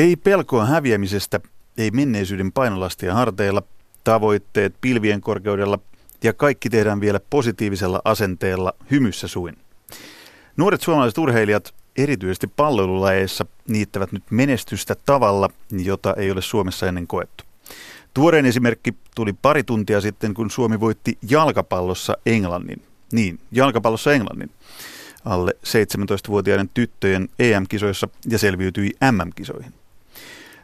Ei pelkoa häviämisestä, ei menneisyyden painolastia harteilla, tavoitteet pilvien korkeudella ja kaikki tehdään vielä positiivisella asenteella hymyssä suin. Nuoret suomalaiset urheilijat, erityisesti palloilulajeissa, niittävät nyt menestystä tavalla, jota ei ole Suomessa ennen koettu. Tuorein esimerkki tuli pari tuntia sitten, kun Suomi voitti jalkapallossa Englannin. Niin, jalkapallossa Englannin. Alle 17-vuotiaiden tyttöjen EM-kisoissa ja selviytyi MM-kisoihin.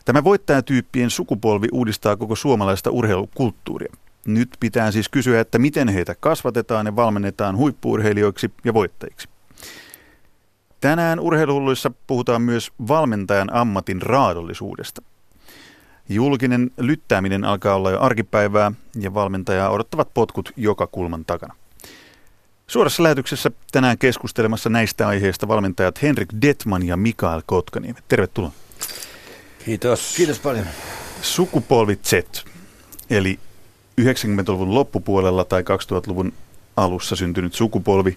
Tämä voittajatyyppien sukupolvi uudistaa koko suomalaista urheilukulttuuria. Nyt pitää siis kysyä, että miten heitä kasvatetaan ja valmennetaan huippu-urheilijoiksi ja voittajiksi. Tänään urheiluhulluissa puhutaan myös valmentajan ammatin raadollisuudesta. Julkinen lyttääminen alkaa olla jo arkipäivää ja valmentajaa odottavat potkut joka kulman takana. Suorassa lähetyksessä tänään keskustelemassa näistä aiheista valmentajat Henrik Dettmann ja Mikael Kotkaniemi. Tervetuloa. Kiitos. Kiitos paljon. Sukupolvi Z, eli 90-luvun loppupuolella tai 2000-luvun alussa syntynyt sukupolvi.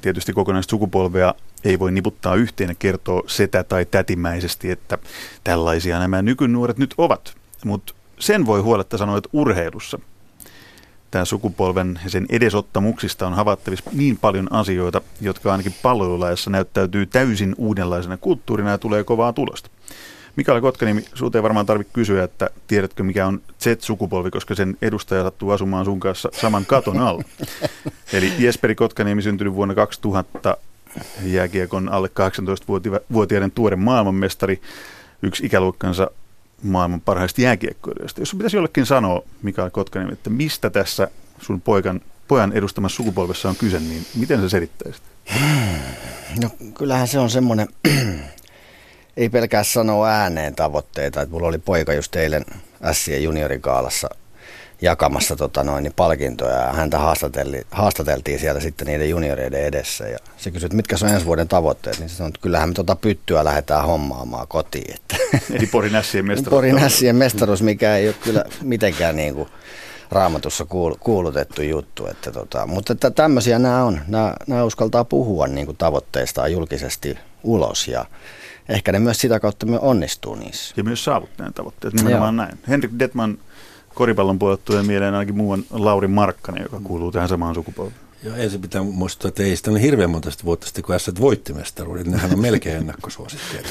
Tietysti kokonaista sukupolvea ei voi niputtaa yhteen ja kertoa setä tai tätimäisesti, että tällaisia nämä nykynuoret nyt ovat. Mutta sen voi huoletta sanoa, että urheilussa tämä sukupolven ja sen edesottamuksista on havaittavissa niin paljon asioita, jotka ainakin palloilulajassa näyttäytyy täysin uudenlaisena kulttuurina ja tulee kovaa tulosta. Mikael Kotkaniemi, sinulta ei varmaan tarvitse kysyä, että tiedätkö mikä on Z-sukupolvi, koska sen edustaja sattuu asumaan sun kanssa saman katon alla. Eli Jesperi Kotkaniemi syntynyt vuonna 2000, jääkiekon alle 18-vuotiaiden tuore maailmanmestari, yksi ikäluokkansa maailman parhaista jääkiekkoilijoista. Jos pitäisi jollekin sanoa, Mikael Kotkaniemi, että mistä tässä sun pojan edustamassa sukupolvessa on kyse, niin miten sä selittäisit? No kyllähän se on semmoinen... Ei pelkää sanoa ääneen tavoitteita. Mulla oli poika just eilen Ässien juniorikaalassa jakamassa palkintoja ja häntä haastateltiin siellä sitten niiden junioreiden edessä. Ja se kysyi, että mitkä on ensi vuoden tavoitteet, niin se sanoi, että kyllähän me pyttyä lähdetään hommaamaan kotiin. Eli Porin Ässien mestaruus. Porin Ässien mestaruus, mikä ei ole kyllä mitenkään niin kuin Raamatussa kuulutettu juttu. Että mutta että tämmöisiä nämä on. Nämä uskaltaa puhua niin kuin tavoitteistaan julkisesti ulos ja ehkä ne myös sitä kautta me onnistuu niissä. Ja myös saavuttaneen tavoitteet, nimenomaan näin. Henrik Dettmann, koripallon puolelta tulee mieleen ainakin muuan Lauri Markkanen, joka kuuluu tähän samaan sukupolveen. Joo, ensin pitää muistaa, että ei sitä ole hirveän monta vuotta sitten, kun ässät voitti mestaruuden. Nehän on melkein ennakkosuosikkeja.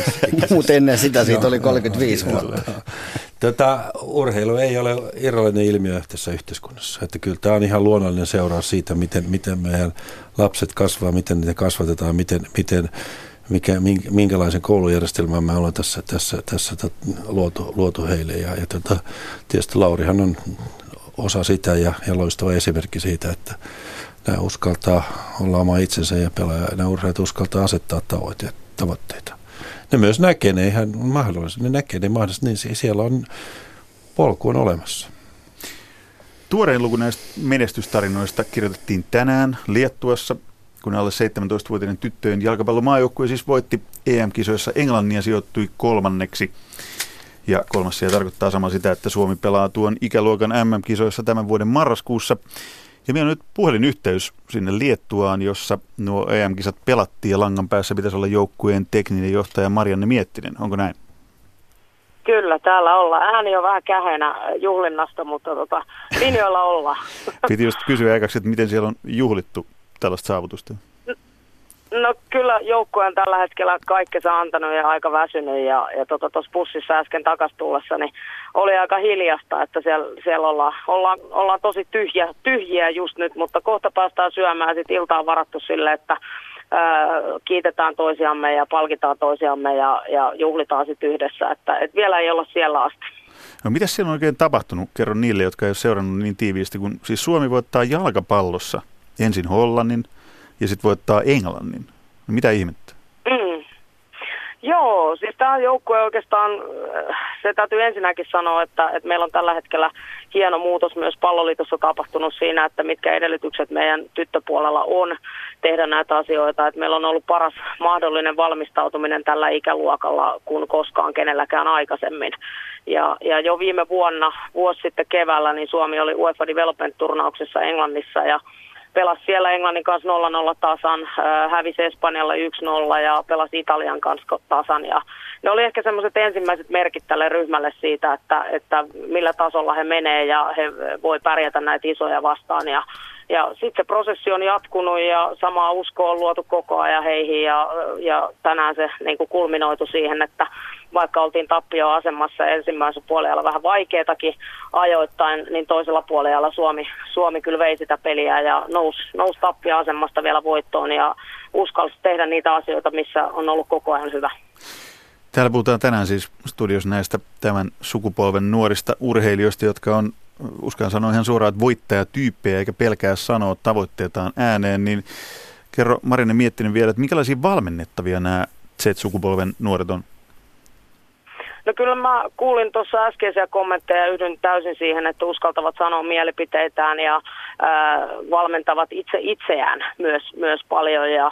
Mutta ennen sitä siitä oli 35 vuotta. Urheilu ei ole irrallinen ilmiö tässä yhteiskunnassa. Että kyllä tämä on ihan luonnollinen seuraus siitä, miten meidän lapset kasvaa, miten niitä kasvatetaan, miten minkälaisen koulujärjestelmän mä olen tässä luotu heille. Ja tietysti Laurihan on osa sitä ja loistava esimerkki siitä, että nämä uskaltaa olla oma itsensä ja pelaa. Nämä urheilijat uskaltaa asettaa tavoitteita. Ne myös näkee ne ihan mahdollisesti. Niin siellä on polku on olemassa. Tuorein luku näistä menestystarinoista kirjoitettiin tänään Liettuassa, kun alle 17-vuotiaiden tyttöjen jalkapallomaajoukkue siis voitti EM-kisoissa Englannia, sijoittui kolmanneksi. Ja kolmas siellä tarkoittaa sama sitä, että Suomi pelaa tuon ikäluokan MM-kisoissa tämän vuoden marraskuussa. Ja meillä on nyt puhelinyhteys sinne Liettuaan, jossa nuo EM-kisat pelattiin ja langan päässä pitäisi olla joukkueen tekninen johtaja Marianne Miettinen. Onko näin? Kyllä, täällä ollaan. Ääni on vähän kähenä juhlinnasta, mutta linjoilla ollaan. Piti just kysyä aikaksi, että miten siellä on juhlittu tällaista saavutusta? No kyllä joukkue on tällä hetkellä kaikkensa antanut ja aika väsynyt ja tuossa bussissa äsken takas tullessa niin oli aika hiljasta, että siellä ollaan tosi tyhjiä just nyt, mutta kohta päästään syömään ja sitten ilta on varattu sille, että kiitetään toisiamme ja palkitaan toisiamme ja juhlitaan sitten yhdessä, että vielä ei olla siellä asti. No mitäs siellä on oikein tapahtunut? Kerro niille, jotka ei ole seurannut niin tiiviisti, kun siis Suomi voittaa jalkapallossa ensin Hollannin ja sitten voittaa Englannin. No, mitä ihmettä? Joo, siis tämä joukkue oikeastaan, se täytyy ensinnäkin sanoa, että meillä on tällä hetkellä hieno muutos myös palloliitossa tapahtunut siinä, että mitkä edellytykset meidän tyttöpuolella on tehdä näitä asioita. Että meillä on ollut paras mahdollinen valmistautuminen tällä ikäluokalla kuin koskaan kenelläkään aikaisemmin. Ja jo viime vuonna, vuosi sitten keväällä, niin Suomi oli UEFA Development-turnauksessa Englannissa ja pelasi siellä Englannin kanssa 0-0 tasan, hävisi Espanjalle 1-0 ja pelasi Italian kanssa tasan. Ja ne oli ehkä semmoiset ensimmäiset merkit tälle ryhmälle siitä, että millä tasolla he menee ja he voi pärjätä näitä isoja vastaan. Ja sitten se prosessi on jatkunut ja samaa uskoa on luotu koko ajan heihin ja tänään se niin kuin kulminoitu siihen, että vaikka oltiin tappioasemassa ensimmäisellä puolella vähän vaikeatakin ajoittain, niin toisella puolella Suomi kyllä vei sitä peliä ja nousi tappioasemasta vielä voittoon ja uskalsi tehdä niitä asioita, missä on ollut koko ajan hyvä. Täällä puhutaan tänään siis studiossa näistä tämän sukupolven nuorista urheilijoista, jotka on, uskallan sanoa ihan suoraan, että voittajatyyppejä eikä pelkää sanoa tavoitteitaan ääneen, niin kerro Marianne Miettinen vielä, että minkälaisia valmennettavia nämä Z-sukupolven nuoret on? No kyllä mä kuulin tuossa äskeisiä kommentteja ja yhdyn täysin siihen, että uskaltavat sanoa mielipiteitään ja valmentavat itseään myös paljon. Ja,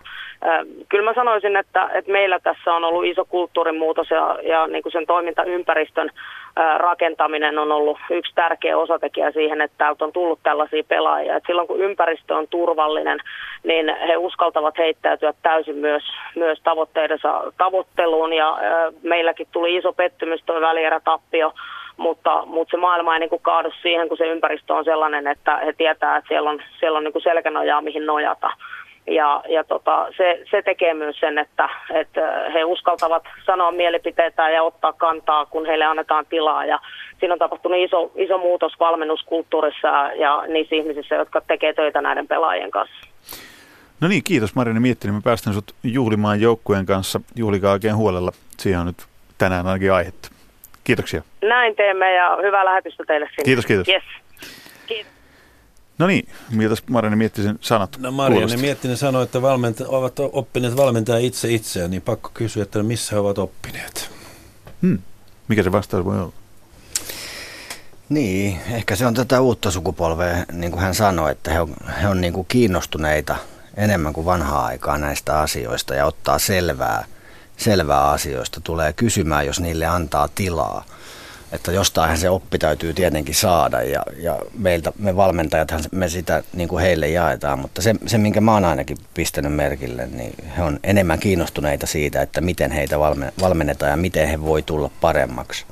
kyllä mä sanoisin, että meillä tässä on ollut iso kulttuurimuutos ja niin kuin sen toimintaympäristön rakentaminen on ollut yksi tärkeä osatekijä siihen, että täältä on tullut tällaisia pelaajia. Et silloin kun ympäristö on turvallinen, niin he uskaltavat heittäytyä täysin myös tavoitteidensa tavoitteluun ja meilläkin tuli iso pettymys tuo välierätappio. Mutta se maailma ei niin kuin kaadu siihen, kun se ympäristö on sellainen, että he tietää, että siellä on niin kuin selkänojaa, mihin nojata. Se tekee myös sen, että he uskaltavat sanoa mielipiteitä ja ottaa kantaa, kun heille annetaan tilaa. Ja siinä on tapahtunut iso muutos valmennuskulttuurissa ja niissä ihmisissä, jotka tekee töitä näiden pelaajien kanssa. No niin, kiitos Marianne Miettinen. Mä päästän sut juhlimaan joukkueen kanssa. Juhlikaa oikein huolella. Siihen on nyt tänään ainakin aihetta. Kiitoksia. Näin teemme ja hyvää lähetystä teille sinne. Kiitos. Yes. Kiitos. No niin, miltä Marianne Miettisen sanat? No Marianne Miettinen sanoi, että ovat oppineet valmentaa itseään, niin pakko kysyä, että missä he ovat oppineet? Mikä se vastaus voi olla? Niin, ehkä se on tätä uutta sukupolvea, niin kuin hän sanoi, että he on niin kuin kiinnostuneita enemmän kuin vanhaa aikaa näistä asioista ja ottaa selvää asioista, tulee kysymään, jos niille antaa tilaa. Että jostainhan se oppi täytyy tietenkin saada ja me valmentajathan me sitä niin kuin heille jaetaan, mutta se minkä mä oon ainakin pistänyt merkille, niin he on enemmän kiinnostuneita siitä, että miten heitä valmennetaan ja miten he voi tulla paremmaksi.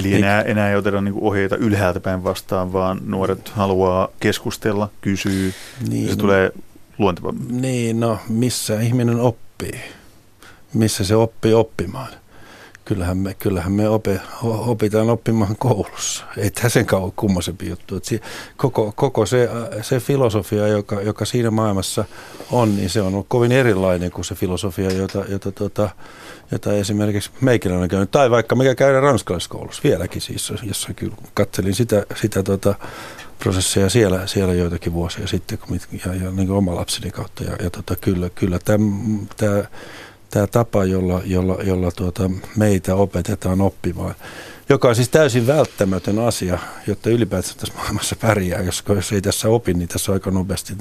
Eli enää ei oteta niinku ohjeita ylhäältä päin vastaan, vaan nuoret haluaa keskustella, kysyy, niin, se tulee luontevammin. Niin, no missä ihminen oppii? Missä se oppii oppimaan. Kyllähän me opitaan oppimaan koulussa. Eihän sen kauan kummoisempi juttu. Koko se filosofia, joka siinä maailmassa on, niin se on kovin erilainen kuin se filosofia, jota esimerkiksi meikäläinen on käynyt. Tai vaikka mikä käydään ranskalaiskoulussa vieläkin siis, jossa kyllä katselin sitä prosesseja siellä joitakin vuosia sitten ja niin kuin oman lapseni kautta. Kyllä tämä tapa, jolla meitä opetetaan oppimaan, joka on siis täysin välttämätön asia, jotta ylipäätään tässä maailmassa pärjää. Jos ei tässä opi, niin tässä on aika nopeasti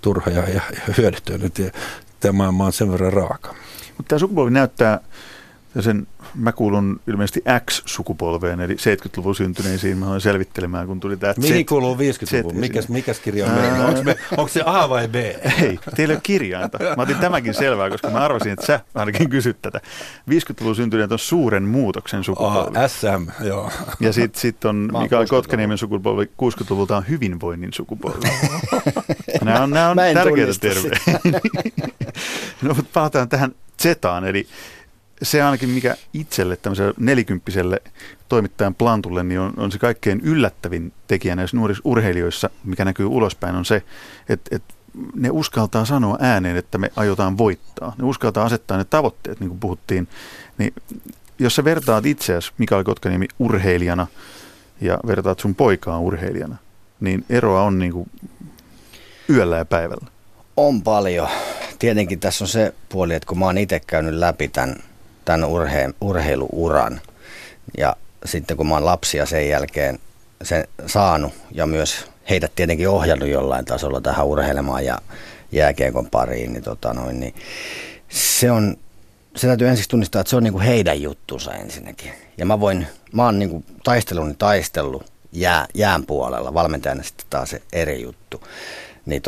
turha ja hyödytöntä. Tämä maailma on sen verran raaka. Mutta tämä sukupolvi näyttää, mä kuulun ilmeisesti X-sukupolveen, eli 70-luvun syntyneisiin. Mä olen selvittelemään, kun tuli tämä Z. Mihin kuuluu 50-luvun? Mikäs kirja on meillä? Onko se A vai B? Ei, teillä ei ole kirjainta. Mä otin tämäkin selvää, koska mä arvasin, että sä ainakin kysyt tätä. 50-luvun syntyneet on suuren muutoksen sukupolvi. SM, joo. Ja sit on Mikael Kotkaniemen sukupolvi, 60-luvulta on hyvinvoinnin sukupolvi. Nämä on tärkeitä tervejä. No, mutta palataan tähän Zetaan, eli se ainakin, mikä itselle tämmöiselle 40-vuotiaalle toimittajan plantulle, niin on se kaikkein yllättävin tekijä näissä nuorissa urheilijoissa, mikä näkyy ulospäin, on se, että ne uskaltaa sanoa ääneen, että me aiotaan voittaa. Ne uskaltaa asettaa ne tavoitteet, niin kuin puhuttiin. Niin, jos sä vertaat itseäsi, Mikael Kotkaniemi, urheilijana ja vertaat sun poikaa urheilijana, niin eroa on niin kuin yöllä ja päivällä. On paljon. Tietenkin tässä on se puoli, että kun mä oon itse käynyt läpi tämän urheiluuran ja sitten kun mä oon lapsia sen jälkeen sen saanut ja myös heitä tietenkin ohjannut jollain tasolla tähän urheilemaan ja jääkiekon pariin, niin, niin se täytyy ensiksi tunnistaa, että se on niin kuin heidän juttunsa ensinnäkin. Ja mä oon niin kuin taistellut jään puolella, valmentajana sitten taas se eri juttu. niin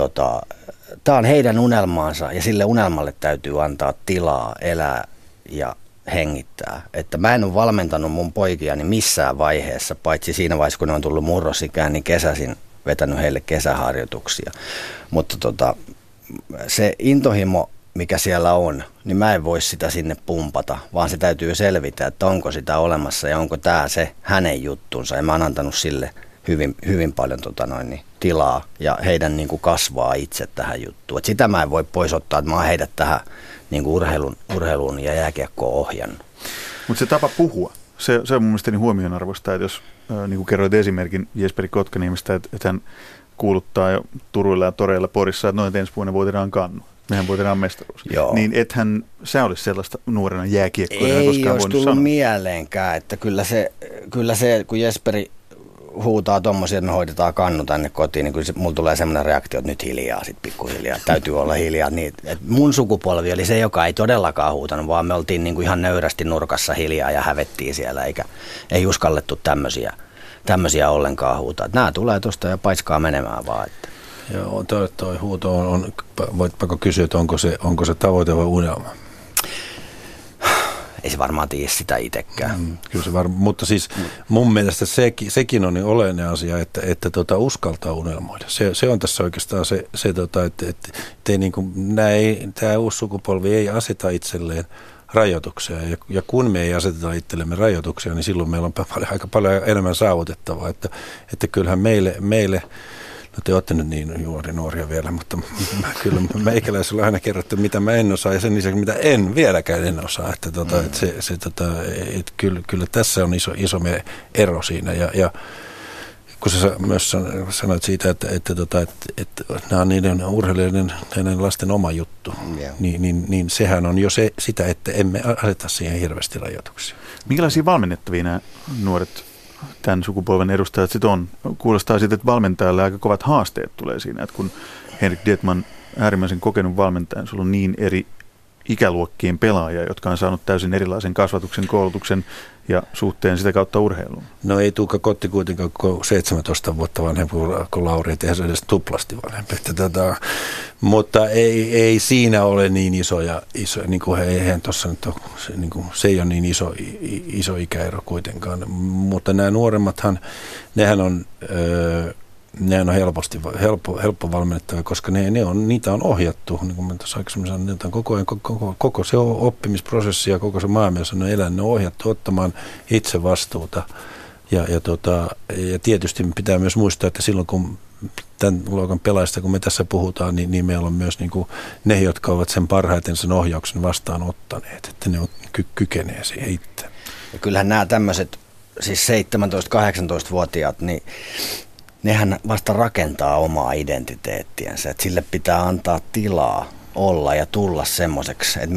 tämä on heidän unelmaansa ja sille unelmalle täytyy antaa tilaa elää ja hengittää. Että mä en ole valmentanut mun poikiani missään vaiheessa, paitsi siinä vaiheessa kun ne on tullut murrosikään, niin kesäisin vetänyt heille kesäharjoituksia. Mutta se intohimo, mikä siellä on, niin mä en voi sitä sinne pumpata, vaan se täytyy selvitä, että onko sitä olemassa ja onko tämä se hänen juttunsa. Ja mä oon antanut sille hyvin paljon tilaa ja heidän niin kuin kasvaa itse tähän juttuun. Et sitä mä en voi pois ottaa, että mä oon heidät tähän niin kuin urheiluun ja jääkiekkoon ohjannut. Mutta se tapa puhua, se on mun mielestäni huomionarvoista, että jos niin kuin kerroit esimerkin Jesperi Kotkaniemestä, että hän kuuluttaa jo Turuilla ja toreilla Porissa, että noin ensi vuonna voitetaan kannu. Mehän voitetaan mestaruus. Joo. Niin ethän sä olisi sellaista nuorena jääkiekkoina koskaan voinut sanoa. Ei olisi tullut mieleenkään, että kyllä se kun Jesperi huutaa tommosia, että me hoidetaan kannu tänne kotiin, niin kyllä mulla tulee semmoinen reaktio, että nyt hiljaa, sitten pikkuhiljaa, täytyy olla hiljaa. Niin, mun sukupolvi oli se, joka ei todellakaan huutanut, vaan me oltiin niin kuin ihan nöyrästi nurkassa hiljaa ja hävettiin siellä, eikä ei uskallettu tämmöisiä ollenkaan huutaa. Nämä tulee tuosta ja paiskaa menemään vaan. Että. Joo, toi huuto on, voitpako kysyä, että onko se tavoite vai unelma? Ei se varmaan tiedä sitä itsekään. Kyllä se varmaan, mutta siis mun mielestä sekin on niin oleellinen asia, että uskaltaa unelmoida. Se on tässä oikeastaan se että ei niin kuin, tämä uusi sukupolvi ei aseta itselleen rajoituksia. Ja kun me ei aseteta itsellemme rajoituksia, niin silloin meillä on aika paljon enemmän saavutettavaa. Että kyllähän meille te olette nyt niin nuoria vielä, mutta kyllä meikäläisellä on aina kerrottu, mitä mä en osaa ja sen lisäksi, mitä en vieläkään osaa. Että kyllä tässä on iso ero siinä. Ja kun sä myös sanoit siitä, että nämä on niiden urheilijoiden lasten oma juttu, niin sehän on jo sitä, että emme aseta siihen hirveästi rajoituksia. Minkälaisia valmennettavia nämä nuoret tämän sukupolven edustajat sitten on? Kuulostaa siitä, että valmentajalle aika kovat haasteet tulee siinä, että kun Henrik Dettmann, äärimmäisen kokenut valmentaja, sulla on niin eri ikäluokkien pelaajia, jotka on saanut täysin erilaisen kasvatuksen, koulutuksen ja suhteen sitä kautta urheiluun. No ei Tuukka Kotti kuitenkaan 17 vuotta vanhempi kuin Lauri, ettei se edes tuplasti vanhempi. Mutta ei siinä ole niin isoja niin kuin eihän tuossa nyt ole, niin kuin, se ei ole niin iso ikäero kuitenkaan. Mutta nämä nuoremmathan, nehän on helppo valmennettava, koska niitä on ohjattu, niin kuin mä tuossa aikaisemmin sanoin, niitä on koko ajan, koko se oppimisprosessi ja koko se maailma, jossa ne on elänyt, ne on ohjattu ottamaan itse vastuuta. Ja tietysti pitää myös muistaa, että silloin kun tämän luokan pelaajista, kun me tässä puhutaan, niin meillä on myös niin kuin ne, jotka ovat sen parhaiten sen ohjauksen vastaanottaneet, että ne on kykenee siihen itse. Ja kyllähän nämä tämmöiset, siis 17-18-vuotiaat, niin nehän vasta rakentaa omaa identiteettiänsä, että sille pitää antaa tilaa olla ja tulla semmoiseksi, että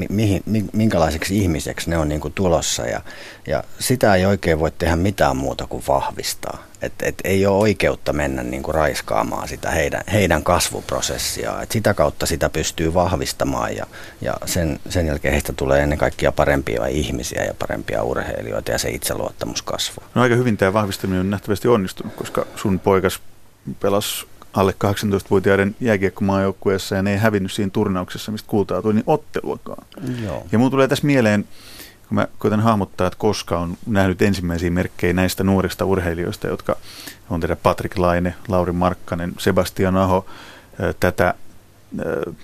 minkälaiseksi ihmiseksi ne on niin kuin tulossa ja sitä ei oikein voi tehdä mitään muuta kuin vahvistaa. Et ei ole oikeutta mennä niin kuin raiskaamaan sitä heidän kasvuprosessiaan, että sitä kautta sitä pystyy vahvistamaan ja sen jälkeen heistä tulee ennen kaikkea parempia ihmisiä ja parempia urheilijoita ja se itseluottamus kasvaa. No aika hyvin tämä vahvistaminen on nähtävästi onnistunut, koska sun poikas pelasi alle 18-vuotiaiden jääkiekkomaajoukkueessa ja ne ei hävinnyt siinä turnauksessa, mistä kultaa tuli, niin otteluakaan. Joo. Ja mun tulee tässä mieleen, kun mä koitan hahmottaa, että koska on nähnyt ensimmäisiä merkkejä näistä nuorista urheilijoista, jotka on tehdä Patrik Laine, Lauri Markkanen, Sebastian Aho, tätä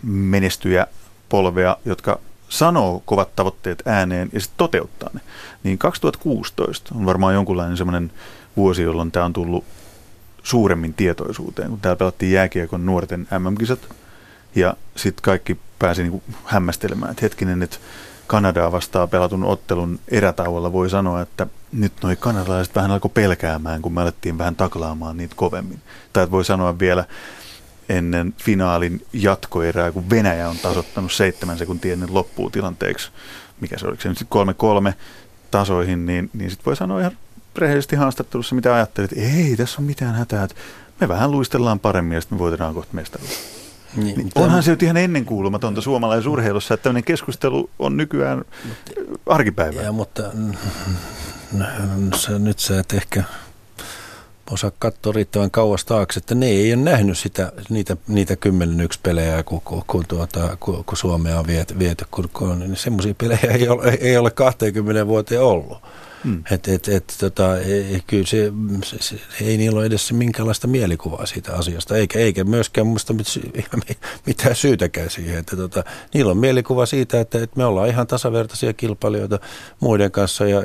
menestyjä polvea, jotka sanoo kovat tavoitteet ääneen ja sitten toteuttaa ne. Niin 2016 on varmaan jonkunlainen semmoinen vuosi, jolloin tämä on tullut suuremmin tietoisuuteen, kun täällä pelattiin jääkiekon nuorten MM-kisat ja sitten kaikki pääsi niinku hämmästelemään, että hetkinen, että Kanadaa vastaan pelatun ottelun erätauolla voi sanoa, että nyt noi kanadalaiset vähän alkoi pelkäämään, kun me alettiin vähän taklaamaan niitä kovemmin. Tai voi sanoa vielä ennen finaalin jatkoerää, kun Venäjä on tasoittanut 7 sekuntia ennen loppuun tilanteeksi, mikä se oliko se nyt 3-3 tasoihin, niin sitten voi sanoa ihan rehellisesti haastattelussa, mitä ajattelit, että ei tässä ole mitään hätää, että me vähän luistellaan paremmin ja sitten me voitetaan kohta mestaruus. Niin, onhan se nyt ihan ennenkuulumatonta suomalaisurheilussa, että tämmöinen keskustelu on nykyään arkipäivää. Mutta nyt sä et ehkä osaa katsoa riittävän kauas taakse, että ne ei ole nähnyt sitä, niitä 10-1 pelejä, kun Suomea on viety, kun niin semmoisia pelejä ei ole 20 vuoteen ollut. Mm. Kyllä se ei niillä ole edes minkäänlaista mielikuvaa siitä asiasta, eikä myöskään muista mitään syytäkään siihen. Niillä on mielikuva siitä, että me ollaan ihan tasavertaisia kilpailijoita muiden kanssa ja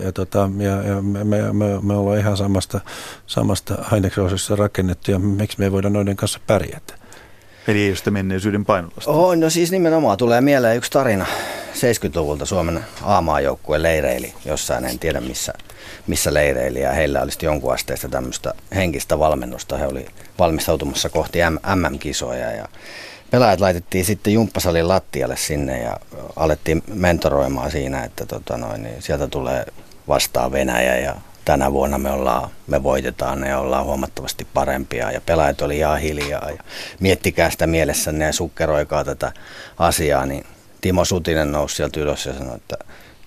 me ollaan ihan samasta aineksosista rakennettu ja miksi me ei voida noiden kanssa pärjätä. Eli ei ole sitä menneisyyden painolasta. Oh, no siis nimenomaan tulee mieleen yksi tarina 70-luvulta Suomen A-maajoukkueen leireili jossain, en tiedä missä leireili, ja heillä oli jonkun asteista tämmöistä henkistä valmennusta. He oli valmistautumassa kohti MM-kisoja ja pelaajat laitettiin sitten jumppasalin lattialle sinne ja alettiin mentoroimaan siinä, että niin sieltä tulee vastaan Venäjä ja tänä vuonna me voitetaan ne ja ollaan huomattavasti parempia ja pelaajat oli ihan hiljaa ja miettikää sitä mielessänne ja sukkeroikaa tätä asiaa, niin Timo Sutinen nousi sieltä ylös ja sanoi, että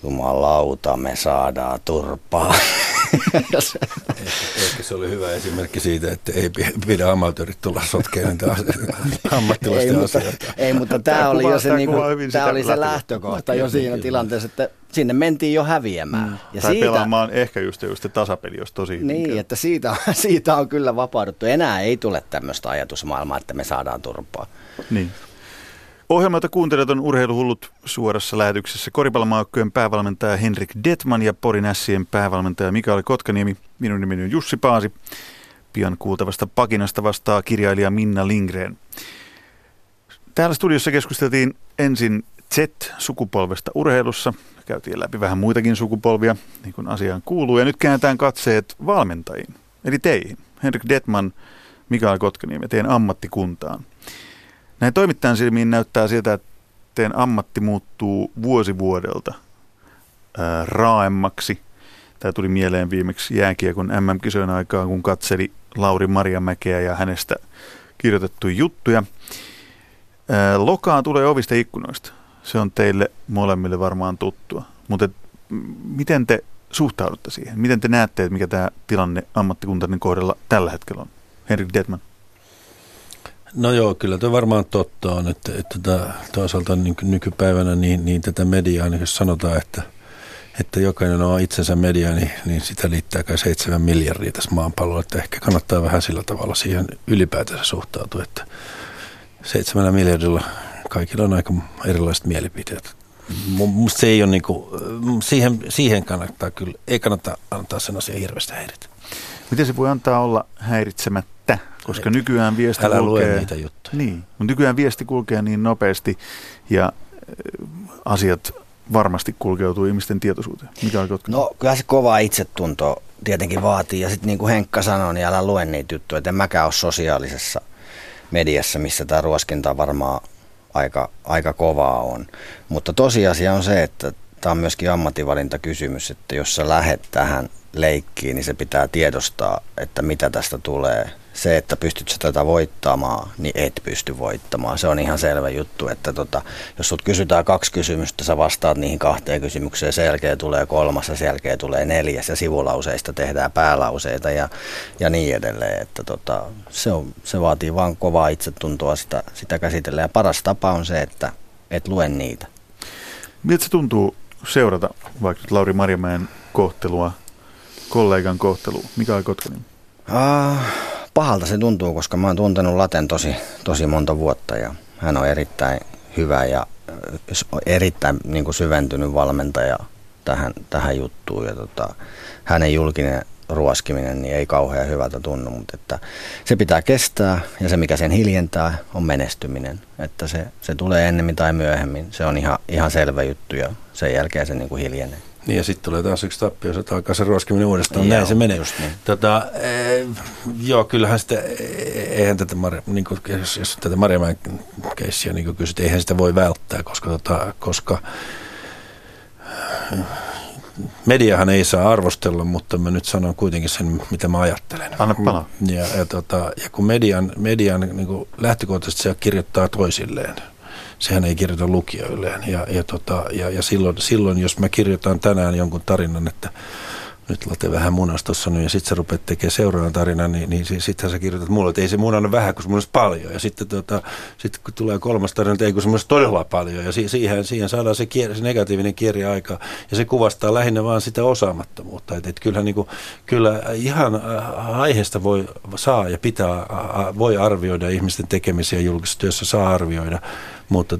jumalauta, me saadaan turpaa. Ehkä se oli hyvä esimerkki siitä, että ei pidä amatöörit tulla sotkeen ammattilaisten asioita. Ei, mutta tämä oli jo se lähtökohta jo siinä tilanteessa, että sinne mentiin jo häviämään. Mm. Ja tai siitä, pelaamaan ehkä just tasapeli, jos tosi niin, hinkään. Että siitä on kyllä vapauduttu. Enää ei tule tämmöistä ajatusmaailmaa, että me saadaan turpaa. Niin. Ohjelmalta kuuntelijat on Urheiluhullut suorassa lähetyksessä. Koripallomaajoukkueen päävalmentaja Henrik Dettmann ja Porin Ässien päävalmentaja Mikael Kotkaniemi. Minun nimeni on Jussi Paasi. Pian kuultavasta pakinasta vastaa kirjailija Minna Lindgren. Täällä studiossa keskusteltiin ensin Z-sukupolvesta urheilussa. Käytiin läpi vähän muitakin sukupolvia, niin kuin asiaan kuuluu. Ja nyt käännetään katseet valmentajiin, eli teihin. Henrik Dettmann, Mikael Kotkaniemi, teidän ammattikuntaan. Näin toimittajan silmiin näyttää siltä, että teidän ammatti muuttuu vuosi vuodelta raaemmaksi. Tämä tuli mieleen viimeksi jääkiekon MM-kisojen aikaan, kun katseli Lauri Marjamäkeä ja hänestä kirjoitettuja juttuja. Lokaa tulee ovista ikkunoista. Se on teille molemmille varmaan tuttua. Mutta miten te suhtaudutte siihen? Miten te näette, että mikä tämä tilanne ammattikuntanne kohdalla tällä hetkellä on? Henrik Dettmann. No joo, kyllä tuo varmaan totta on, että toisaalta nykypäivänä niin tätä mediaa, niin jos sanotaan, että jokainen on itsensä media, niin sitä liittää kai 7 miljardia tässä maanpallolla, että ehkä kannattaa vähän sillä tavalla siihen ylipäätänsä suhtautua, että 7 miljardilla kaikilla on aika erilaiset mielipiteet. Musta se ei ole siihen kannattaa kyllä, ei kannata antaa sen asian hirveästi häiritä. Miten se voi antaa olla häiritsemättä, koska nykyään viesti kulkee... Älä lue niitä juttuja. Niin, mutta nykyään viesti kulkee niin nopeasti ja asiat varmasti kulkeutuu ihmisten tietoisuuteen. Mikä on Kotkaniemi? No kyllä se kovaa itsetuntoa tietenkin vaatii ja sitten niin kuin Henkka sanoi, niin älä lue niitä juttuja. En mäkään ole sosiaalisessa mediassa, missä tämä ruoskinta varmaan aika kovaa on. Mutta tosiasia on se, että tämä on myöskin ammatinvalintakysymys, että jos sä lähet tähän leikkiin, niin se pitää tiedostaa, että mitä tästä tulee. Se, että pystyt sä tätä voittamaan, niin et pysty voittamaan. Se on ihan selvä juttu, että jos sut kysytään 2 kysymystä, sä vastaat niihin 2 kysymykseen, selkeä tulee 3, selkeä tulee 4, ja sivulauseista tehdään päälauseita ja niin edelleen. Että se vaatii vaan kovaa itsetuntoa sitä käsitellä, ja paras tapa on se, että et lue niitä. Miltä se tuntuu seurata vaikka Lauri Marjamäen kohtelua, kollegan kohtelu? Mikael Kotkaniemi? Pahalta se tuntuu, koska mä oon tuntenut Laten tosi monta vuotta ja hän on erittäin hyvä ja erittäin syventynyt valmentaja tähän juttuun. Ja hänen julkinen ruoskiminen niin ei kauhean hyvältä tunnu, mutta että se pitää kestää ja se mikä sen hiljentää on menestyminen. Että se tulee ennemmin tai myöhemmin, se on ihan selvä juttu ja sen jälkeen se hiljenee. Niin ja sitten tulee taas yksi tappio, jos alkaa se ruoskiminen uudestaan. Joo, näin se menee. Just niin. Joo, kyllähän sitä, eihän tätä jos tätä Marjamäen keissiä kysyt, eihän sitä voi välttää, koska mediahan ei saa arvostella, mutta mä nyt sanon kuitenkin sen, mitä mä ajattelen. Anna palaa. Ja kun median lähtökohtaisesti se kirjoittaa toisilleen. Sehän ei kirjoita lukijoilleen ja silloin jos mä kirjoitan tänään jonkun tarinan, että nyt late vähän munastossa nyt ja sitten sä rupeat tekemään seuraavan tarinan, niin sittenhän sä kirjoitat mulle, että ei se munana vähän, kun se munasta paljon. Ja sitten sit kun tulee kolmas tarina, että ei kun se munasta todella paljon. Ja siihen saadaan se negatiivinen kierre aika. Ja se kuvastaa lähinnä vaan sitä osaamattomuutta. Et kyllähän kyllä ihan aiheesta voi saa ja pitää, voi arvioida ihmisten tekemisiä julkisessa työssä, saa arvioida. Mutta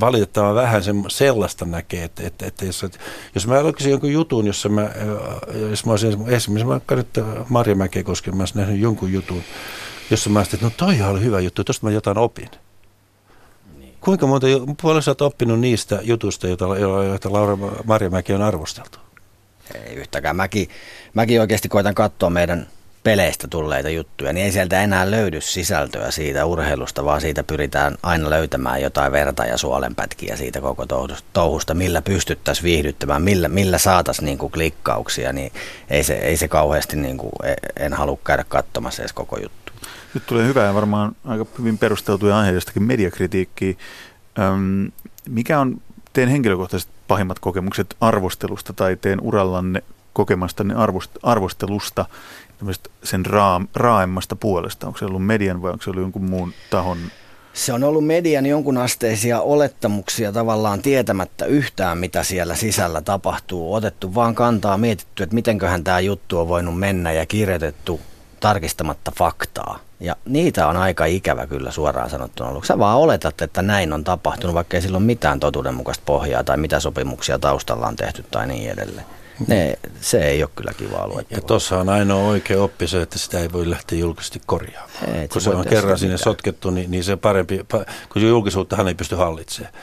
valitettavan vähän sellaista näkee, että jos mä lukisin jonkun jutun, jos mä olisin esimerkiksi Marjamäkeä koskien, mä olisin nähnyt jonkun jutun, jossa mä ajattelin, että no toi oli hyvä juttu, tuosta mä jotain opin. Niin. Kuinka monta puolella sä oot oppinut niistä jutuista, joita Lauri Marjamäki on arvosteltu? Ei yhtäkään. Mäkin oikeasti koitan katsoa meidän peleistä tulleita juttuja, niin ei sieltä enää löydy sisältöä siitä urheilusta, vaan siitä pyritään aina löytämään jotain verta ja suolenpätkiä siitä koko touhusta, millä pystyttäisiin viihdyttämään, millä saataisiin niinku klikkauksia, niin ei se kauheasti, niinku, en halua käydä katsomassa edes koko juttu. Nyt tulee hyvää ja varmaan aika hyvin perusteltuja aihe jostakin mediakritiikkiä. Mikä on teidän henkilökohtaiset pahimmat kokemukset arvostelusta tai teidän urallanne kokemastanne arvostelusta? Sen raaemmasta puolesta? Onko se ollut median vai onko se ollut jonkun muun tahon? Se on ollut median jonkunasteisia olettamuksia tavallaan tietämättä yhtään, mitä siellä sisällä tapahtuu. Otettu vaan kantaa, mietitty, että mitenköhän tämä juttu on voinut mennä ja kirjoitettu tarkistamatta faktaa. Ja niitä on aika ikävä kyllä suoraan sanottuna ollut. Sä vaan oletat, että näin on tapahtunut, vaikka ei sillä ole mitään totuudenmukaista pohjaa tai mitä sopimuksia taustalla on tehty tai niin edelleen. Se ei ole kyllä kivaa luettavaa. Ja tuossa on ainoa oikea oppi se, että sitä ei voi lähteä julkisesti korjaamaan. Ei, kun se on kerran sinne sotkettu, niin se parempi, kun julkisuuttahan ei pysty hallitsemaan.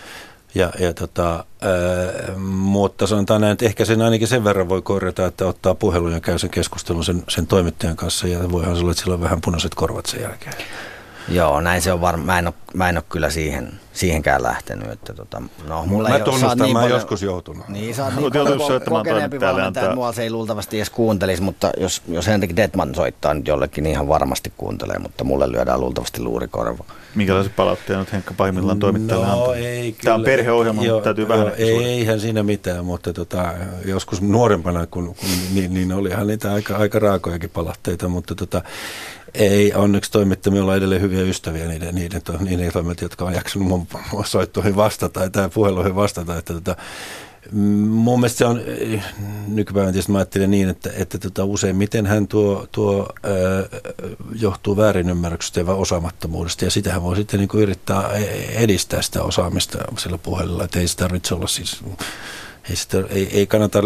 Mutta sanotaan näin, että ehkä sen ainakin sen verran voi korjata, että ottaa puhelun ja käy sen keskustelun sen toimittajan kanssa ja voihan se olla, että sillä on vähän punaiset korvat sen jälkeen. Joo, näin se on varmaan. Mä en ole kyllä siihenkään lähtenyt. Että mä tunnustan, mä oon joskus joutunut. Niin, sä oot niin kokeneempi valmentaja, että mua se ei luultavasti edes kuuntelisi, mutta jos Henrik Dettmann soittaa nyt jollekin, niin ihan varmasti kuuntelee, mutta mulle lyödään luultavasti luurikorva. Minkälaisia palautteja nyt Henkka pahimmillaan toimittajalle antaa? Tämä on perheohjelma, mutta täytyy vähän eihän siinä mitään, mutta joskus nuorempana, kun olihan niitä aika raakojakin palautteita, mutta ei, onneksi toimittajia olla edelleen hyviä ystäviä niiden toimittajia, jotka on jaksanut mun soittoihin vastata tai puheluihin vastata. Mun mielestä se on, nykypäivän tietysti mä ajattelen niin, että useimmitenhän tuo johtuu väärinymmärryksestä ja osaamattomuudesta. Ja sitähän voi sitten niin yrittää edistää sitä osaamista sillä puhelulla, että ei sitä tarvitse olla siis... Ei kannata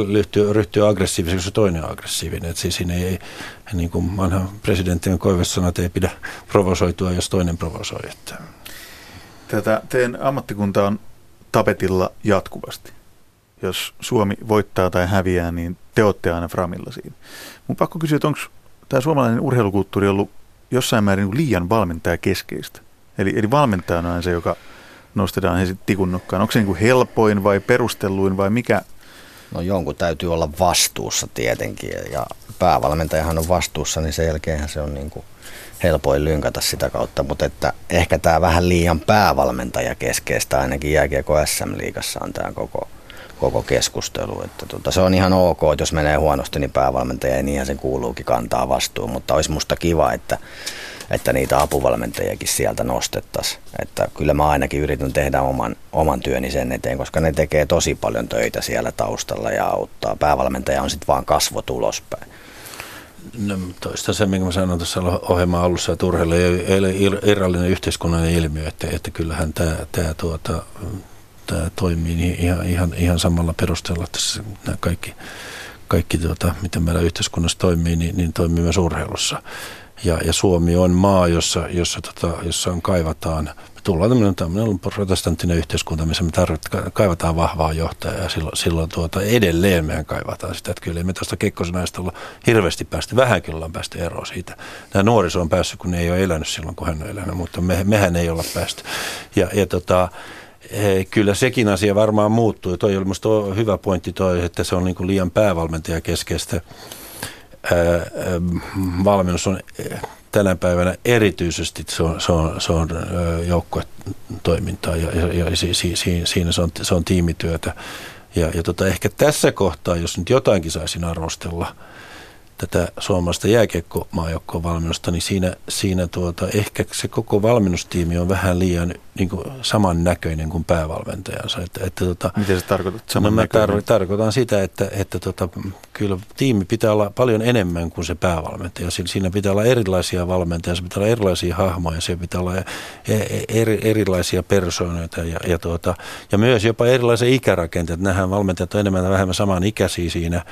ryhtyä aggressiiviseksi, se toinen on aggressiivinen. Et siis siinä ei, niin kuin vanha presidentti Koive sanoi, että ei pidä provosoitua, jos toinen provosoi. Tätä teidän ammattikunta on tapetilla jatkuvasti. Jos Suomi voittaa tai häviää, niin te olette aina framilla siinä. Mun pakko kysyä, että onko tämä suomalainen urheilukulttuuri ollut jossain määrin liian valmentajakeskeistä? Eli valmentajana on se, joka... nostetaan he sitten tikun nokkaan. Onko se niin kuin helpoin vai perustelluin vai mikä? No jonkun täytyy olla vastuussa tietenkin ja päävalmentajahan on vastuussa, niin sen jälkeenhän se on niin kuin helpoin lynkata sitä kautta. Mutta että ehkä tämä vähän liian päävalmentajakeskeistä ainakin jääkiekko SM-liigassa on tämä koko keskustelu. Että se on ihan ok, että jos menee huonosti, niin päävalmentaja ei niinhän sen kuuluukin kantaa vastuun, mutta olisi musta kiva, että niitä apuvalmentajiakin sieltä nostettaisiin. Että kyllä mä ainakin yritän tehdä oman työni sen eteen, koska ne tekee tosi paljon töitä siellä taustalla ja auttaa. Päävalmentaja on sitten vaan kasvot ulospäin. No, toista se, minkä mä sanoin tuossa ohjelman alussa, että urheilu ei ole irrallinen yhteiskunnallinen ilmiö, että kyllähän tämä toimii niin ihan samalla perusteella, että nämä kaikki mitä meillä yhteiskunnassa toimii, niin toimii myös urheilussa. Ja Suomi on maa, jossa on kaivataan, me tullaan tämmöinen protestanttinen yhteiskunta, missä me kaivataan vahvaa johtajaa ja silloin edelleen mehän kaivataan sitä, että kyllä me tuosta Kekkosenaista olla hirveästi päästy, vähänkin ollaan päästy eroon siitä. Nämä nuoriso on päässyt, kun ne ei ole elänyt silloin, kun hän on elänyt, mutta mehän ei olla päästy. Kyllä sekin asia varmaan muuttuu ja toi oli musta hyvä pointti toi, että se on niin kuin liian päävalmentajakeskeistä. Valmennus on tänä päivänä erityisesti se on joukkuetoimintaa ja siinä se on tiimityötä Ehkä tässä kohtaa, jos nyt jotainkin saisin arvostella tätä suomalaista jääkiekkomaajoukkueen valmennusta, niin siinä ehkä se koko valmennustiimi on vähän liian niin kuin samannäköinen kuin päävalmentajansa. Miten sä tarkoitat samannäköinen? Tarkoitan sitä, että kyllä tiimi pitää olla paljon enemmän kuin se päävalmentaja. Siinä pitää olla erilaisia valmentajia, se pitää olla erilaisia hahmoja, se pitää olla erilaisia persoonoita ja myös jopa erilaisia ikärakenteita. Nämähän valmentajat on enemmän tai vähemmän samanikäisiä siinä,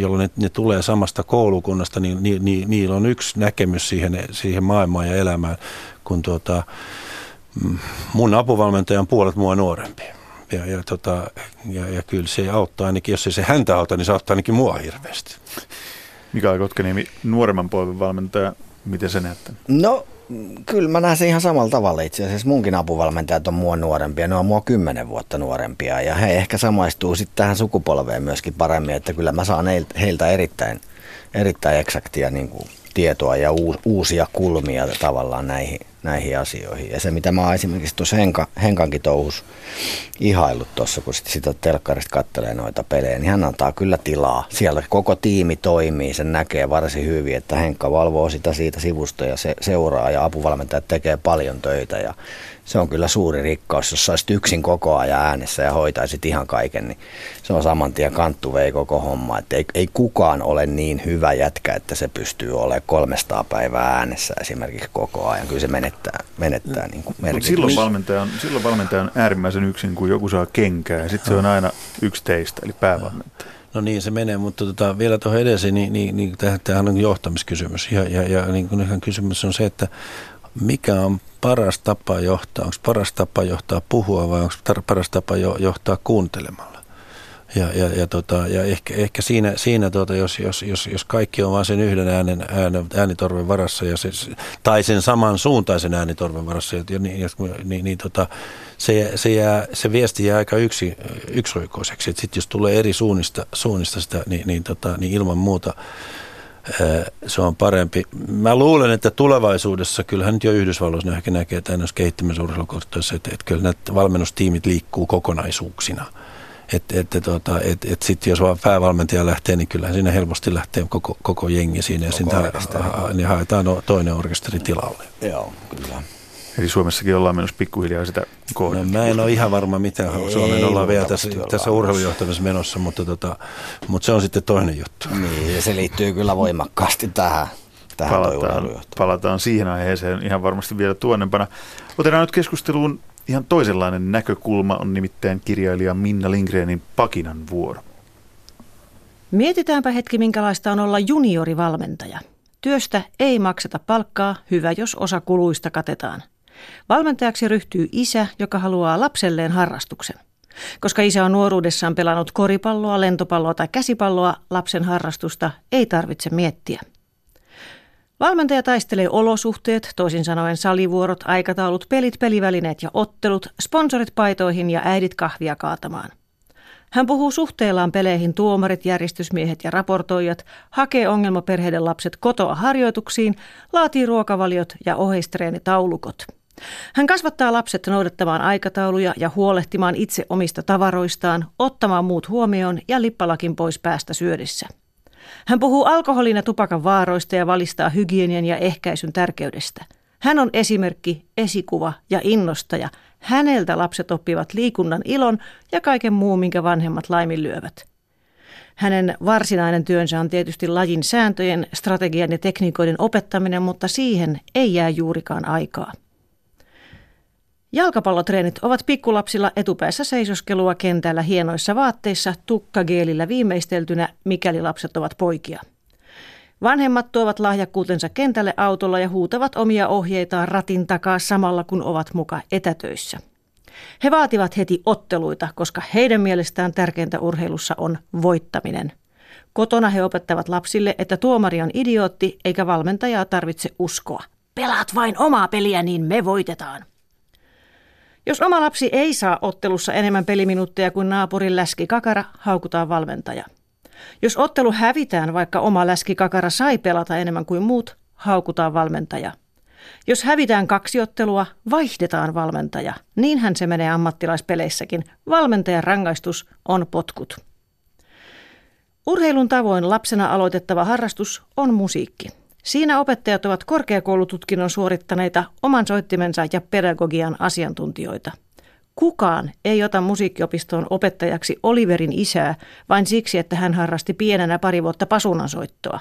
jolloin ne tulee samasta koulukunnasta, niin niillä on yksi näkemys siihen maailmaan ja elämään, kun mun apuvalmentajan puolet mua nuorempi. Ja kyllä se auttaa ainakin, jos ei se häntä auta, niin se auttaa ainakin mua hirveästi. Mikael Kotkaniemi, nuoremman polven valmentaja, miten sä näet? No kyllä mä näen sen ihan samalla tavalla itse asiassa. Munkin apuvalmentajat on mua nuorempia, ne on mua 10 vuotta nuorempia ja he ehkä samaistuu sitten tähän sukupolveen myöskin paremmin, että kyllä mä saan heiltä erittäin eksaktia niin kuin tietoa ja uusia kulmia tavallaan näihin asioihin. Ja se, mitä mä oon esimerkiksi tuossa Henkankin touhus ihaillut tuossa, kun sitä telkkarista katselee noita pelejä, niin hän antaa kyllä tilaa. Siellä koko tiimi toimii, sen näkee varsin hyvin, että Henkka valvoo sitä siitä sivusta ja se seuraa ja apuvalmentajat tekee paljon töitä. Ja se on kyllä suuri rikkaus, jos olisit yksin koko ajan äänessä ja hoitaisit ihan kaiken, niin se on saman tien kanttu vei koko homma. Että ei kukaan ole niin hyvä jätkä, että se pystyy olemaan 300 päivää äänessä esimerkiksi koko ajan. Kyllä se menettää niin kuin merkitystä. Silloin valmentaja on äärimmäisen yksin, kun joku saa kenkää ja sitten se on aina yksi teistä, eli päävalmentaja. No niin se menee, mutta vielä tuohon edeseen, niin tämähän on johtamiskysymys. Ja niin kuin kysymys on se, että mikä on paras tapa johtaa? Onko paras tapa johtaa puhua vai onko paras tapa johtaa kuuntelemalla? Ja ehkä siinä jos kaikki on vaan sen yhden äänitorven varassa ja tai sen saman suuntaisen äänitorven varassa, se viesti jää aika yksioikoiseksi. Sitten jos tulee eri suunnista sitä, niin ilman muuta se on parempi. Mä luulen, että tulevaisuudessa, kyllähän nyt jo Yhdysvalloissa ehkä näkee tämän kehittämisen urheilukohteessa, että kyllä nämä valmennustiimit liikkuu kokonaisuuksina. Sitten jos vaan päävalmentaja lähtee, niin kyllähän siinä helposti lähtee koko jengi siinä ja niin haetaan toinen orkesteri tilalle. Joo, kyllä. Eli Suomessakin ollaan menossa pikkuhiljaa sitä kohdetta. No, mä en ole ihan varma, mitä Suomeen ollaan vielä tässä urheilujohtamisessa menossa, mutta se on sitten toinen juttu. Niin, ja se liittyy kyllä voimakkaasti tähän palataan siihen aiheeseen ihan varmasti vielä tuonnempana. Otetaan nyt keskusteluun ihan toisenlainen näkökulma, on nimittäin kirjailija Minna Lindgrenin Pakinan vuoro. Mietitäänpä hetki, minkälaista on olla juniorivalmentaja. Työstä ei makseta palkkaa, hyvä jos osa kuluista katetaan. Valmentajaksi ryhtyy isä, joka haluaa lapselleen harrastuksen. Koska isä on nuoruudessaan pelannut koripalloa, lentopalloa tai käsipalloa, lapsen harrastusta ei tarvitse miettiä. Valmentaja taistelee olosuhteet, toisin sanoen salivuorot, aikataulut, pelit, pelivälineet ja ottelut, sponsorit paitoihin ja äidit kahvia kaatamaan. Hän puhuu suhteellaan peleihin tuomarit, järjestysmiehet ja raportoijat, hakee ongelmaperheiden lapset kotoa harjoituksiin, laatii ruokavaliot ja oheistreenitaulukot. Hän kasvattaa lapset noudattamaan aikatauluja ja huolehtimaan itse omista tavaroistaan, ottamaan muut huomioon ja lippalakin pois päästä syödessä. Hän puhuu alkoholin ja tupakan vaaroista ja valistaa hygienian ja ehkäisyn tärkeydestä. Hän on esimerkki, esikuva ja innostaja. Häneltä lapset oppivat liikunnan ilon ja kaiken muun, minkä vanhemmat laiminlyövät. Hänen varsinainen työnsä on tietysti lajin sääntöjen, strategian ja tekniikoiden opettaminen, mutta siihen ei jää juurikaan aikaa. Jalkapallotreenit ovat pikkulapsilla etupäässä seisoskelua kentällä hienoissa vaatteissa, tukkageelillä viimeisteltynä, mikäli lapset ovat poikia. Vanhemmat tuovat lahjakkuutensa kentälle autolla ja huutavat omia ohjeitaan ratin takaa samalla, kun ovat muka etätöissä. He vaativat heti otteluita, koska heidän mielestään tärkeintä urheilussa on voittaminen. Kotona he opettavat lapsille, että tuomari on idiootti eikä valmentajaa tarvitse uskoa. Pelaat vain omaa peliä, niin me voitetaan. Jos oma lapsi ei saa ottelussa enemmän peliminuutteja kuin naapurin läskikakara, haukutaan valmentaja. Jos ottelu hävitään, vaikka oma läskikakara sai pelata enemmän kuin muut, haukutaan valmentaja. Jos hävitään kaksi ottelua, vaihdetaan valmentaja. Niinhän se menee ammattilaispeleissäkin. Valmentajan rangaistus on potkut. Urheilun tavoin lapsena aloitettava harrastus on musiikki. Siinä opettajat ovat korkeakoulututkinnon suorittaneita, oman soittimensa ja pedagogian asiantuntijoita. Kukaan ei ota musiikkiopistoon opettajaksi Oliverin isää vain siksi, että hän harrasti pienenä pari vuotta pasunansoittoa.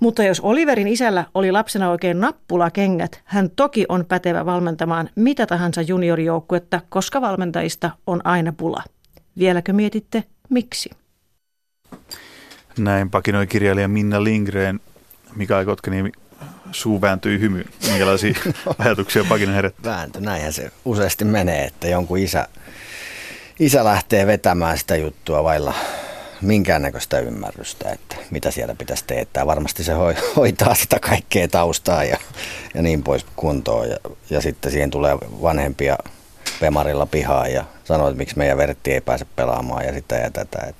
Mutta jos Oliverin isällä oli lapsena oikein nappulakengät, hän toki on pätevä valmentamaan mitä tahansa juniorijoukkuetta, koska valmentajista on aina pula. Vieläkö mietitte, miksi? Näin pakinoi kirjailija Minna Lindgren. Mikael Kotkaniemi, suu vääntyi hymyyn. Minkälaisia ajatuksia pakina herättää? Näinhän se useasti menee, että jonkun isä lähtee vetämään sitä juttua vailla minkäännäköistä ymmärrystä, että mitä siellä pitäisi teettää. Varmasti se hoitaa sitä kaikkea taustaa ja niin pois kuntoon. Ja sitten siihen tulee vanhempia vemarilla pihaa ja sanoo, että miksi meidän Vertti ei pääse pelaamaan ja sitä ja tätä.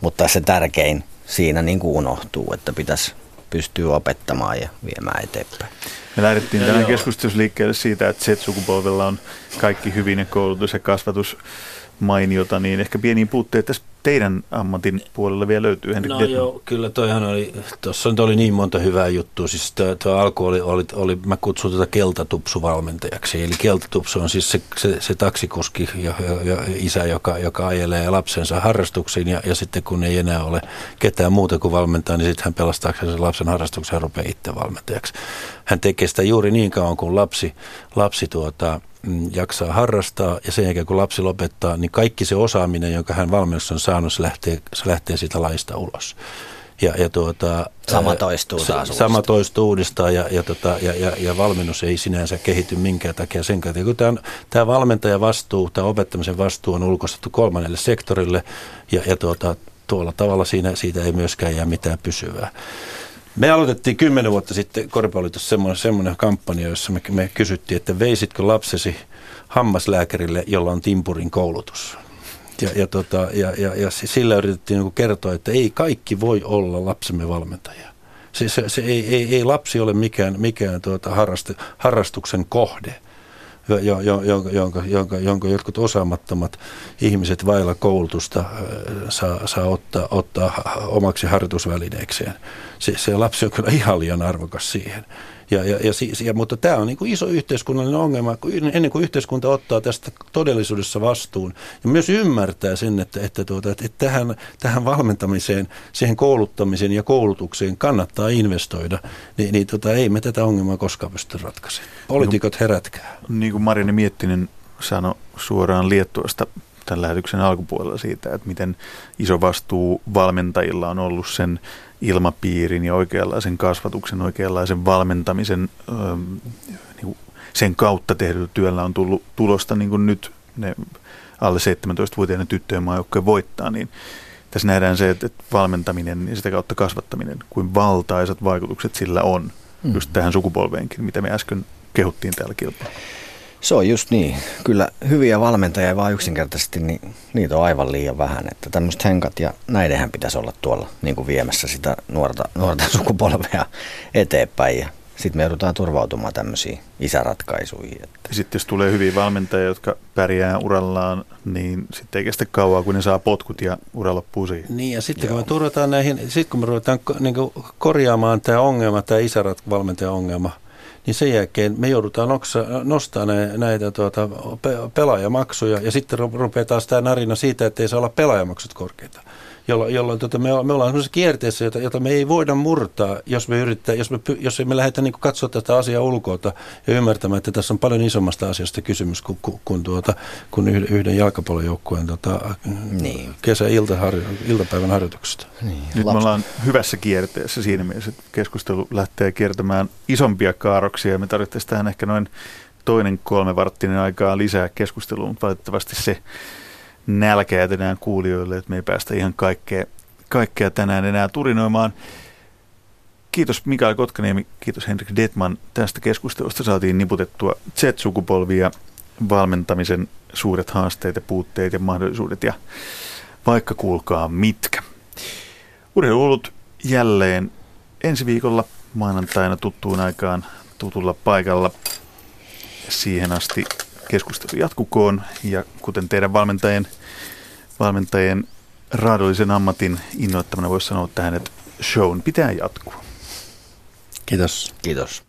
Mutta se tärkein siinä niin kuin unohtuu, että pitäisi pystyy opettamaan ja viemään eteenpäin. Me lähdettiin tänään keskustelussa liikkeelle siitä, että Z-sukupolvella on kaikki hyvin ja koulutus ja kasvatus mainiota, niin ehkä pieniä puutteita tässä teidän ammatin puolella vielä löytyy, Henrik Dettmann. Joo, kyllä toihan oli, tuossa oli niin monta hyvää juttua, siis tuo alku oli mä kutsun tätä keltatupsuvalmentajaksi, eli keltatupsu on siis se taksikuski ja isä, joka ajelee lapsensa harrastuksiin ja sitten kun ei enää ole ketään muuta kuin valmentaa, niin sitten hän pelastaa sen lapsen harrastuksen ja rupeaa itse valmentajaksi. Hän tekee sitä juuri niin kauan, kun lapsi jaksaa harrastaa ja sen jälkeen kun lapsi lopettaa, niin kaikki se osaaminen, jonka hän valmennus on saanut, se lähtee siitä laista ulos. Sama toistuu taas uudestaan. Sama toistuu uudestaan ja valmennus ei sinänsä kehity minkään takia sen kautta. Tämä valmentajan vastuu, tämä opettamisen vastuu on ulkoistettu kolmannelle sektorille ja tuolla tavalla siitä ei myöskään jää mitään pysyvää. Me aloitettiin 10 vuotta sitten Koripallitossa semmoinen kampanja, jossa me kysyttiin, että veisitkö lapsesi hammaslääkärille, jolla on timpurin koulutus. Ja sillä yritettiin niin kuin kertoa, että ei kaikki voi olla lapsemme valmentaja. Se ei lapsi ole mikään harrastuksen kohde, jonka jotkut osaamattomat ihmiset vailla koulutusta saa ottaa omaksi harjoitusvälineekseen. Se lapsi on kyllä ihan liian arvokas siihen. Mutta tämä on niin kuin iso yhteiskunnallinen ongelma, ennen kuin yhteiskunta ottaa tästä todellisuudessa vastuun ja myös ymmärtää sen, että tähän valmentamiseen, siihen kouluttamiseen ja koulutukseen kannattaa investoida, niin ei me tätä ongelmaa koskaan pysty ratkaisemaan. Poliitikot herätkää. Niin kuin Marianne Miettinen sanoi suoraan Liettuasta tämän lähetyksen alkupuolella siitä, että miten iso vastuu valmentajilla on ollut sen ilmapiirin ja oikeanlaisen kasvatuksen, oikeanlaisen valmentamisen, sen kautta tehdyllä työllä on tullut tulosta, niin kuin nyt ne alle 17-vuotiaiden tyttöjen maajoukkoja voittaa, niin tässä nähdään se, että valmentaminen ja sitä kautta kasvattaminen, kuin valtaisat vaikutukset sillä on just tähän sukupolveenkin, mitä me äsken kehuttiin täällä kilpaa. Se on just niin. Kyllä hyviä valmentajia vaan yksinkertaisesti, niin niitä on aivan liian vähän. Että tämmöiset henkat ja näidenhän pitäisi olla tuolla niin kuin viemässä sitä nuorta sukupolvea eteenpäin. Ja sitten me joudutaan turvautumaan tämmöisiin isäratkaisuihin. Sitten jos tulee hyviä valmentajia, jotka pärjää urallaan, niin sitten ei kestä kauaa, kun ne saa potkut ja ura loppuu siihen. Niin ja sitten kun me turvataan näihin, sitten kun me ruvetaan niin kuin korjaamaan tämä ongelma, tämä isävalmentajan ongelma, niin sen jälkeen me joudutaan nostamaan näitä pelaajamaksuja ja sitten rupeaa taas tämä narina siitä, että ei saa olla pelaajamaksut korkeita, jolloin me ollaan sellaisessa kierteessä, jota me ei voida murtaa, jos me lähdetään niin katsoa tätä asiaa ulkoilta ja ymmärtämään, että tässä on paljon isommasta asiasta kysymys kuin yhden jalkapallojoukkueen kesäiltapäivän harjoituksesta. Niin. Nyt me ollaan hyvässä kierteessä siinä mielessä, että keskustelu lähtee kiertämään isompia kaaroksia ja me tarvittaisiin tähän ehkä noin toinen 3 varttinen aikaa lisää keskustelua, mutta valitettavasti se nälkää tänään kuulijoille, että me ei päästä ihan kaikkea tänään enää turinoimaan. Kiitos Mikael Kotkaniemi, kiitos Henrik Dettmann. Tästä keskustelusta saatiin niputettua Z-sukupolvia, valmentamisen suuret haasteet ja puutteet ja mahdollisuudet ja vaikka kuulkaa mitkä. Urheilu ollut jälleen ensi viikolla maanantaina tuttuun aikaan tutulla paikalla. Siihen asti keskustelu jatkukoon ja kuten teidän valmentajien raadollisen ammatin innoittamana voisi sanoa tähän, että shown pitää jatkua. Kiitos. Kiitos.